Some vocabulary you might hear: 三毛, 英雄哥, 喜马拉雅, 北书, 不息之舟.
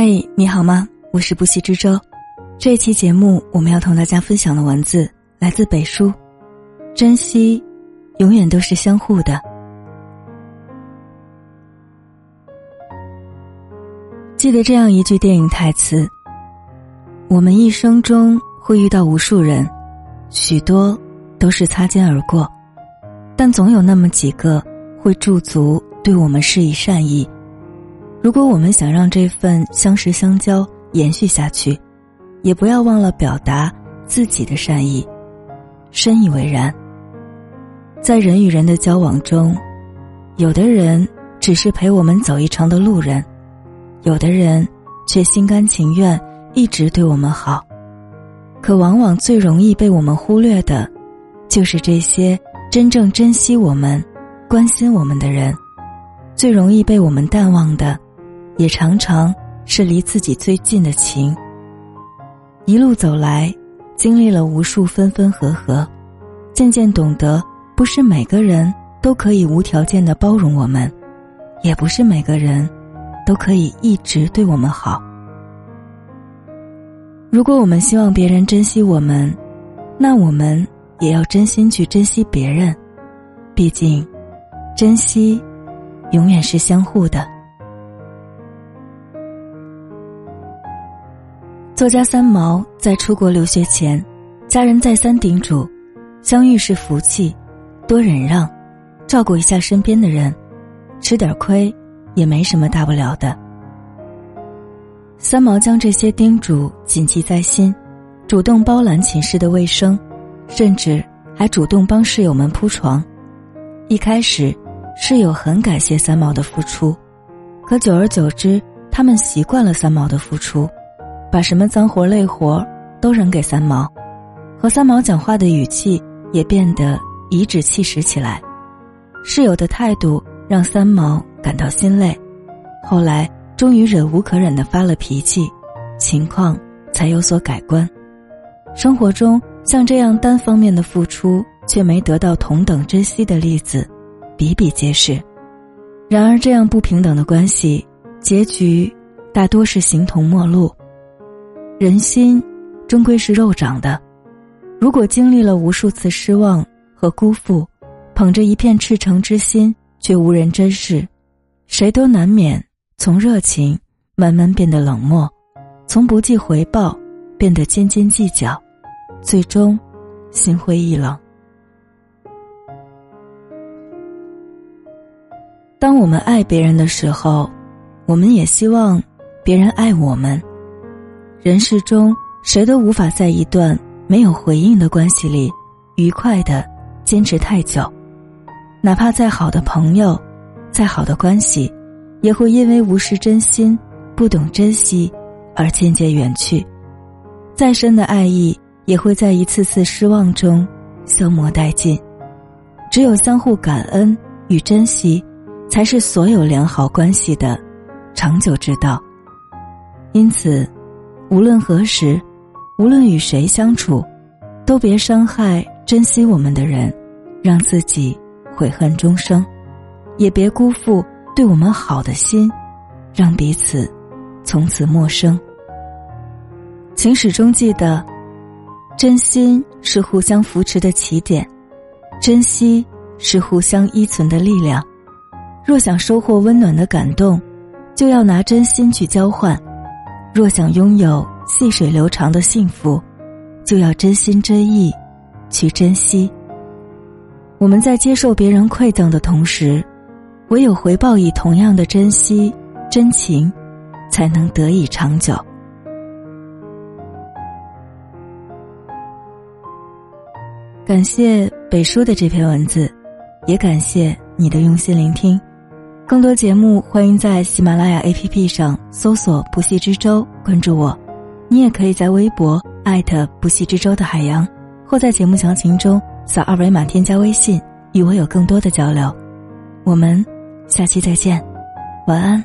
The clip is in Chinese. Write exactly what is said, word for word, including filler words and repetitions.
嘿、hey, 你好吗？我是不息之舟。这一期节目我们要同大家分享的文字来自北书。珍惜永远都是相互的。记得这样一句电影台词，我们一生中会遇到无数人，许多都是擦肩而过，但总有那么几个会驻足对我们施以善意。如果我们想让这份相识相交延续下去，也不要忘了表达自己的善意。深以为然。在人与人的交往中，有的人只是陪我们走一程的路人，有的人却心甘情愿一直对我们好。可往往最容易被我们忽略的，就是这些真正珍惜我们、关心我们的人。最容易被我们淡忘的，也常常是离自己最近的情。一路走来，经历了无数分分合合，渐渐懂得，不是每个人都可以无条件地包容我们，也不是每个人都可以一直对我们好。如果我们希望别人珍惜我们，那我们也要真心去珍惜别人。毕竟，珍惜永远是相互的。作家三毛在出国留学前，家人再三叮嘱，相遇是福气，多忍让，照顾一下身边的人，吃点亏也没什么大不了的。三毛将这些叮嘱谨记在心，主动包揽寝室的卫生，甚至还主动帮室友们铺床。一开始室友很感谢三毛的付出，可久而久之，他们习惯了三毛的付出，把什么脏活累活都扔给三毛，和三毛讲话的语气也变得颐指气使起来。室友的态度让三毛感到心累，后来终于忍无可忍地发了脾气，情况才有所改观。生活中像这样单方面的付出却没得到同等珍惜的例子比比皆是。然而这样不平等的关系，结局大多是形同陌路。人心终归是肉长的，如果经历了无数次失望和辜负，捧着一片赤诚之心却无人珍视，谁都难免从热情慢慢变得冷漠，从不计回报变得斤斤计较，最终心灰意冷。当我们爱别人的时候，我们也希望别人爱我们。人世中谁都无法在一段没有回应的关系里愉快地坚持太久，哪怕再好的朋友，再好的关系，也会因为无视真心、不懂珍惜而渐渐远去。再深的爱意也会在一次次失望中消磨殆尽。只有相互感恩与珍惜，才是所有良好关系的长久之道。因此，无论何时，无论与谁相处，都别伤害珍惜我们的人，让自己悔恨终生，也别辜负对我们好的心，让彼此从此陌生。请始终记得，真心是互相扶持的起点，珍惜是互相依存的力量。若想收获温暖的感动，就要拿真心去交换。若想拥有细水流长的幸福，就要真心真意去珍惜。我们在接受别人馈赠的同时，唯有回报以同样的珍惜、真情，才能得以长久。感谢北书的这篇文字，也感谢你的用心聆听。更多节目欢迎在喜马拉雅 A P P 上搜索不息之舟，关注我。你也可以在微博艾特不息之舟的海洋，或在节目详情中扫二维码添加微信，与我有更多的交流。我们下期再见，晚安。